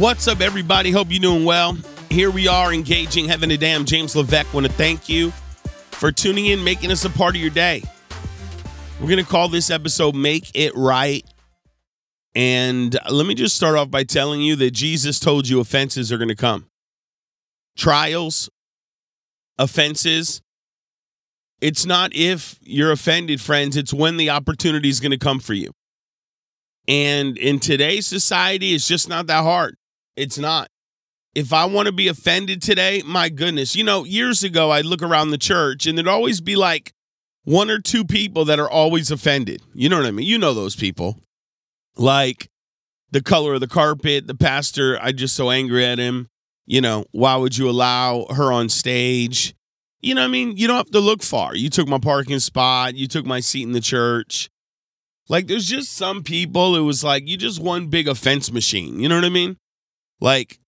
What's up, everybody? Hope you're doing well. Here we are, Engaging Heaven today. I'm James Levesque. I want to thank you for tuning in, making us a part of your day. We're going to call this episode Make It Right. And let me just start off by telling you that Jesus told you offenses are going to come. Trials, offenses. It's not if you're offended, friends. It's when the opportunity is going to come for you. And in today's society, it's just not that hard. It's not. If I want to be offended today, my goodness. You know, years ago, I'd look around the church and there'd always be like one or two people that are always offended. You know what I mean? You know those people. Like the color of the carpet, the pastor, I'm just so angry at him. You know, why would you allow her on stage? You know what I mean? You don't have to look far. You took my parking spot. You took my seat in the church. Like, there's just some people who was like, you just one big offense machine. You know what I mean? Like,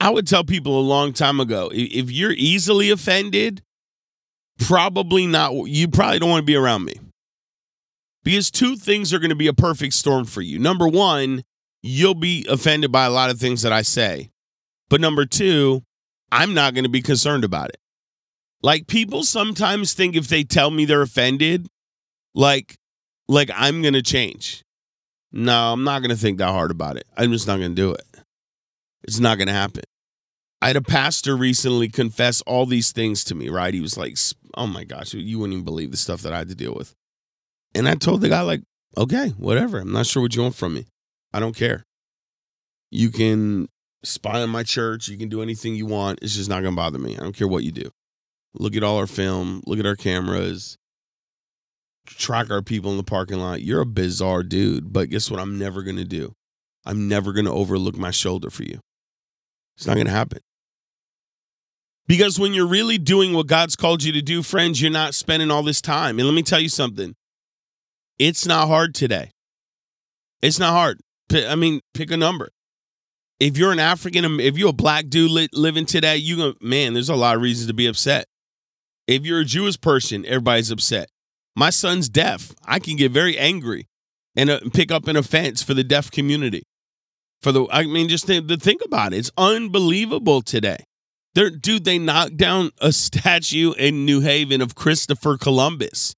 I would tell people a long time ago, if you're easily offended, you probably don't want to be around me. Because two things are going to be a perfect storm for you. Number one, you'll be offended by a lot of things that I say. But number two, I'm not going to be concerned about it. Like, people sometimes think if they tell me they're offended, like I'm going to change. No, I'm not going to think that hard about it. I'm just not going to do it. It's not going to happen. I had a pastor recently confess all these things to me, right? He was like, oh my gosh, you wouldn't even believe the stuff that I had to deal with. And I told the guy, like, okay, whatever. I'm not sure what you want from me. I don't care. You can spy on my church. You can do anything you want. It's just not going to bother me. I don't care what you do. Look at all our film. Look at our cameras. Track our people in the parking lot. You're a bizarre dude, but guess what I'm never going to do? I'm never going to overlook my shoulder for you. It's not going to happen. Because when you're really doing what God's called you to do, friends, you're not spending all this time. And let me tell you something. It's not hard today. It's not hard. I mean, pick a number. If you're an African, if you're a black dude living today, there's a lot of reasons to be upset. If you're a Jewish person, everybody's upset. My son's deaf. I can get very angry and pick up an offense for the deaf community. Just think about it. It's unbelievable today. They knocked down a statue in New Haven of Christopher Columbus.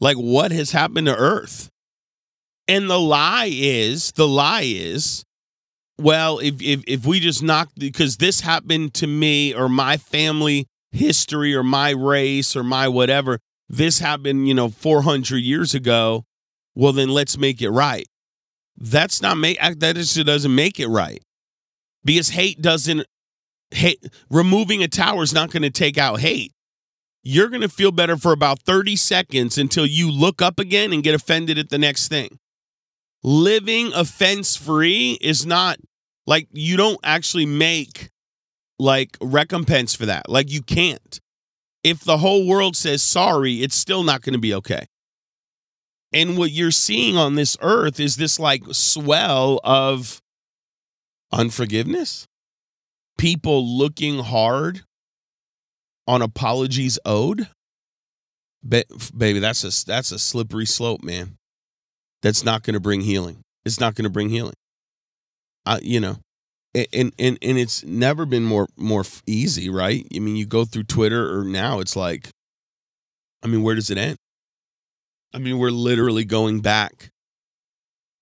Like, what has happened to Earth? And the lie is, well, if we just knock, because this happened to me or my family history or my race or my whatever, this happened, 400 years ago. Well, then let's make it right. That issue doesn't make it right, because removing a tower is not going to take out hate. You're going to feel better for about 30 seconds until you look up again and get offended at the next thing. Living offense-free is not, like, you don't actually make, like, recompense for that. Like, you can't. If the whole world says sorry, it's still not going to be okay. And what you're seeing on this earth is this, like, swell of unforgiveness, people looking hard on apologies owed. Baby, that's a slippery slope, man. That's not going to bring healing. It's not going to bring healing. And it's never been more easy, right? I mean, you go through Twitter, or now it's like, I mean, where does it end? I mean, we're literally going back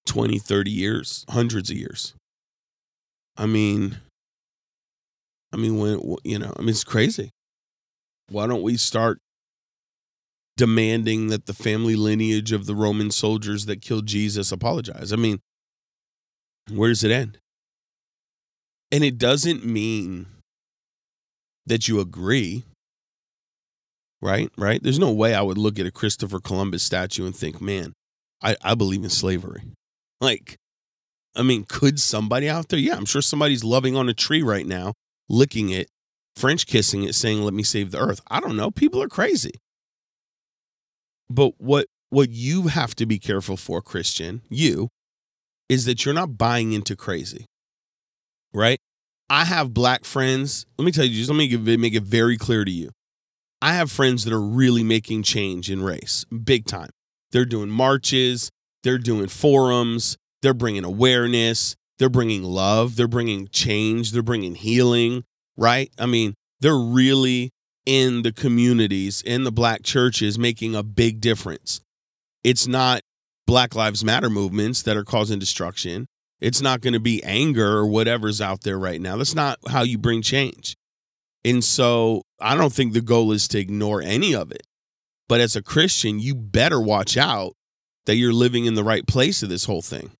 20, 30 years, hundreds of years. I mean, it's crazy. Why don't we start demanding that the family lineage of the Roman soldiers that killed Jesus apologize? I mean, where does it end? And it doesn't mean that you agree, right? There's no way I would look at a Christopher Columbus statue and think, man, I believe in slavery. Like, I mean, could somebody out there? Yeah, I'm sure somebody's loving on a tree right now, licking it, French kissing it, saying, let me save the earth. I don't know. People are crazy. But what you have to be careful for, Christian, is that you're not buying into crazy, right? I have black friends. Let me tell you, make it very clear to you. I have friends that are really making change in race, big time. They're doing marches. They're doing forums. They're bringing awareness. They're bringing love. They're bringing change. They're bringing healing, right? I mean, they're really in the communities, in the black churches, making a big difference. It's not Black Lives Matter movements that are causing destruction. It's not going to be anger or whatever's out there right now. That's not how you bring change. And so I don't think the goal is to ignore any of it. But as a Christian, you better watch out that you're living in the right place of this whole thing.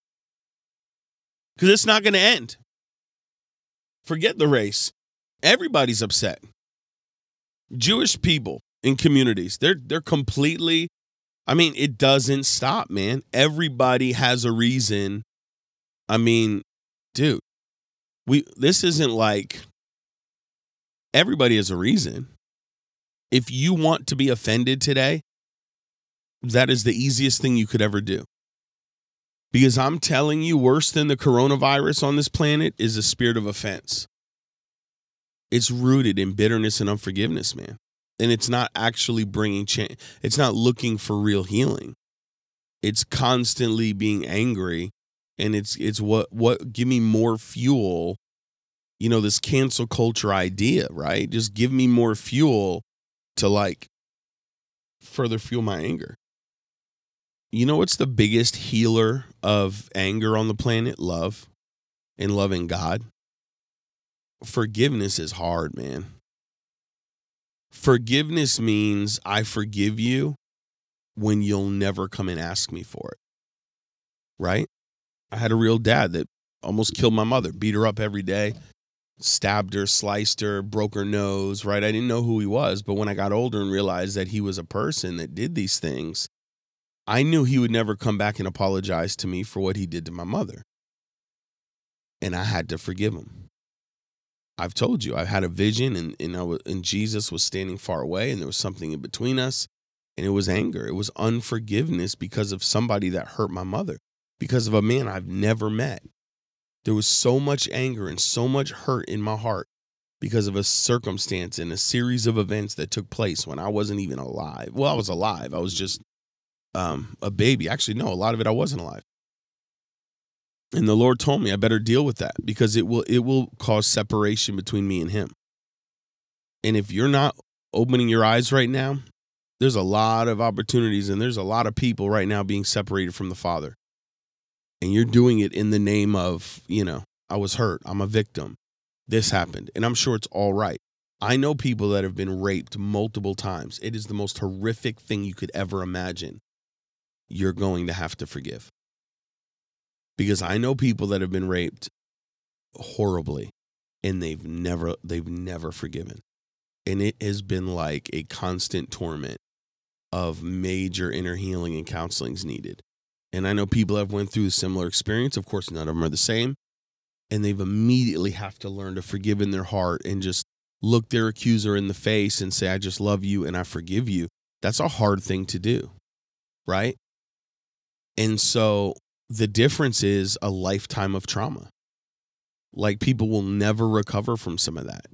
Because it's not going to end. Forget the race. Everybody's upset. Jewish people in communities, they're completely, I mean, it doesn't stop, man. Everybody has a reason. I mean, dude, this isn't like, everybody has a reason. If you want to be offended today, that is the easiest thing you could ever do. Because I'm telling you, worse than the coronavirus on this planet is a spirit of offense. It's rooted in bitterness and unforgiveness, man. And it's not actually bringing change. It's not looking for real healing. It's constantly being angry. And it's what give me more fuel, you know, this cancel culture idea, right? Just give me more fuel to like further fuel my anger. You know what's the biggest healer of anger on the planet? Love and loving God. Forgiveness is hard, man. Forgiveness means I forgive you when you'll never come and ask me for it, right? I had a real dad that almost killed my mother, beat her up every day, stabbed her, sliced her, broke her nose, right? I didn't know who he was, but when I got older and realized that he was a person that did these things, I knew he would never come back and apologize to me for what he did to my mother. And I had to forgive him. I've told you, I had a vision and Jesus was standing far away and there was something in between us and it was anger. It was unforgiveness because of somebody that hurt my mother. Because of a man I've never met. There was so much anger and so much hurt in my heart because of a circumstance and a series of events that took place when I wasn't even alive. Well, I was alive. I was just a baby. Actually, no, a lot of it I wasn't alive. And the Lord told me I better deal with that because it will cause separation between me and him. And if you're not opening your eyes right now, there's a lot of opportunities and there's a lot of people right now being separated from the Father. And you're doing it in the name of, you know, I was hurt. I'm a victim. This happened. And I'm sure it's all right. I know people that have been raped multiple times. It is the most horrific thing you could ever imagine. You're going to have to forgive. Because I know people that have been raped horribly and they've never forgiven. And it has been like a constant torment of major inner healing and counseling's needed. And I know people have went through a similar experience. Of course, none of them are the same. And they've immediately have to learn to forgive in their heart and just look their accuser in the face and say, I just love you and I forgive you. That's a hard thing to do, right? And so the difference is a lifetime of trauma. Like people will never recover from some of that.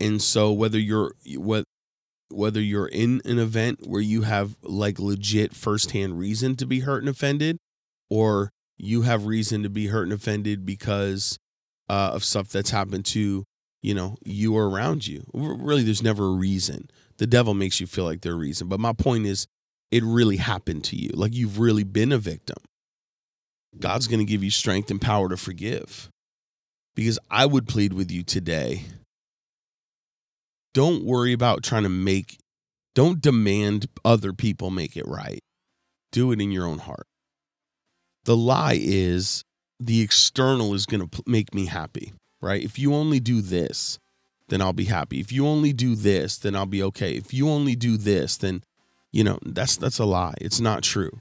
And so whether you're in an event where you have like legit firsthand reason to be hurt and offended, or you have reason to be hurt and offended because of stuff that's happened to, you know, you or around you. Really, there's never a reason. The devil makes you feel like there's a reason. But my point is, it really happened to you. Like you've really been a victim. God's going to give you strength and power to forgive. Because I would plead with you today, don't worry about don't demand other people make it right. Do it in your own heart. The lie is the external is going to make me happy, right? If you only do this, then I'll be happy. If you only do this, then I'll be okay. If you only do this, then, you know, that's a lie. It's not true.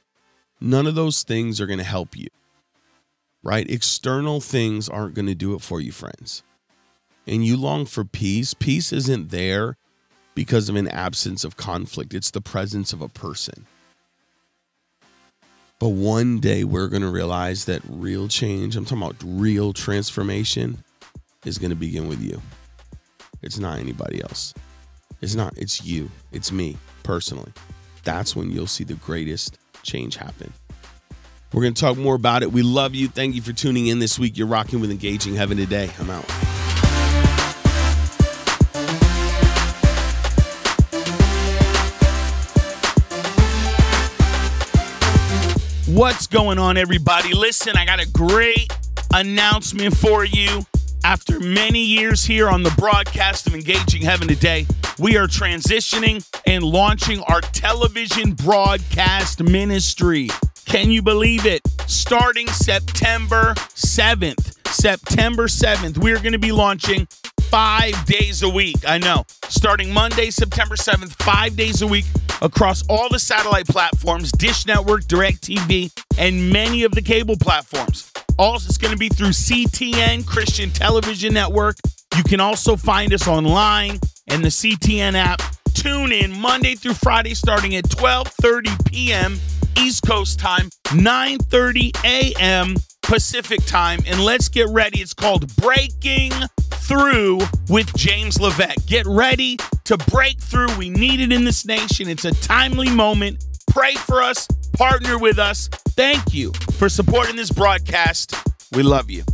None of those things are going to help you, right? External things aren't going to do it for you, friends. And you long for peace. Peace isn't there because of an absence of conflict. It's the presence of a person. But one day we're going to realize that real change, I'm talking about real transformation, is going to begin with you. It's not anybody else. It's you. It's me, personally. That's when you'll see the greatest change happen. We're going to talk more about it. We love you. Thank you for tuning in this week. You're rocking with Engaging Heaven today. I'm out. What's going on, everybody? Listen, I got a great announcement for you. After many years here on the broadcast of Engaging Heaven today, we are transitioning and launching our television broadcast ministry. Can you believe it? Starting September 7th, we're going to be launching 5 days a week. I know. Starting Monday, September 7th, 5 days a week across all the satellite platforms, Dish Network, DirecTV, and many of the cable platforms. Also, it's going to be through CTN, Christian Television Network. You can also find us online and the CTN app. Tune in Monday through Friday starting at 12:30 p.m. East Coast time, 9:30 a.m. Pacific time, and let's get ready. It's called Breaking Through with James LeVette. Get ready to break through. We need it in this nation. It's a timely moment. Pray for us. Partner with us. Thank you for supporting this broadcast. We love you.